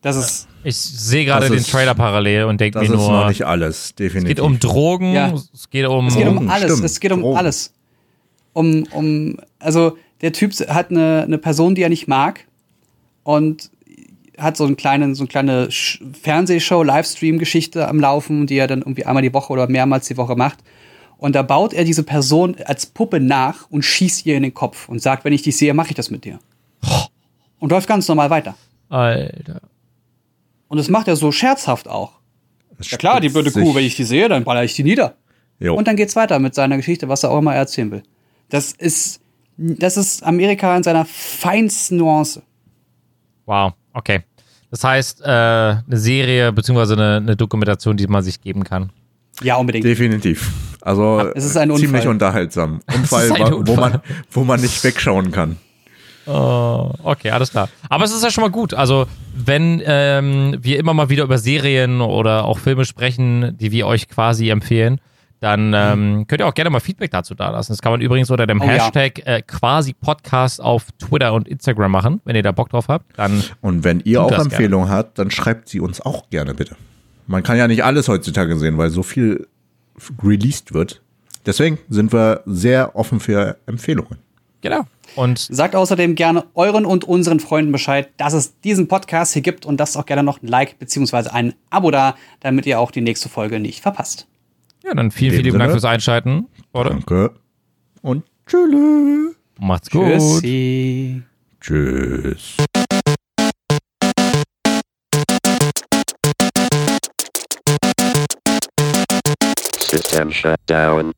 Das ist, ich sehe gerade den Trailer parallel und denke mir nur... Das ist noch nicht alles, definitiv. Es geht um Drogen, ja. es geht um... Es geht um alles, stimmt. es geht um Drogen. alles. Um, um, also der Typ hat eine, eine Person, die er nicht mag und hat so, einen kleinen, so eine kleine Fernsehshow, Livestream-Geschichte am Laufen, die er dann irgendwie einmal die Woche oder mehrmals die Woche macht. Und da baut er diese Person als Puppe nach und schießt ihr in den Kopf und sagt, wenn ich dich sehe, mache ich das mit dir. Und läuft ganz normal weiter. Alter... Und das macht er so scherzhaft auch. Ja klar, die blöde Kuh, wenn ich die sehe, dann baller ich die nieder. Jo. Und dann geht's weiter mit seiner Geschichte, was er auch immer erzählen will. Das ist, das ist Amerika in seiner feinsten Nuance. Wow, okay. Das heißt, äh, eine Serie beziehungsweise eine, eine Dokumentation, die man sich geben kann. Ja, unbedingt. Definitiv. Also es ist ein ziemlich Unfall. Unterhaltsam. Unfall, ein Unfall. Wo man, wo man nicht wegschauen kann. Oh, okay, alles klar. Aber es ist ja schon mal gut. Also, wenn ähm, wir immer mal wieder über Serien oder auch Filme sprechen, die wir euch quasi empfehlen, dann ähm, könnt ihr auch gerne mal Feedback dazu dalassen. Das kann man übrigens unter dem oh, Hashtag ja. äh, quasi Podcast auf Twitter und Instagram machen, wenn ihr da Bock drauf habt. Dann und wenn ihr auch Empfehlungen habt, dann schreibt sie uns auch gerne bitte. Man kann ja nicht alles heutzutage sehen, weil so viel released wird. Deswegen sind wir sehr offen für Empfehlungen. Genau. Und sagt außerdem gerne euren und unseren Freunden Bescheid, dass es diesen Podcast hier gibt und lasst auch gerne noch ein Like bzw. ein Abo da, damit ihr auch die nächste Folge nicht verpasst. Ja, dann vielen, vielen lieben Dank fürs Einschalten. Oder? Danke. Und tschüss. Macht's gut. Tschüssi. Tschüss. System shut down.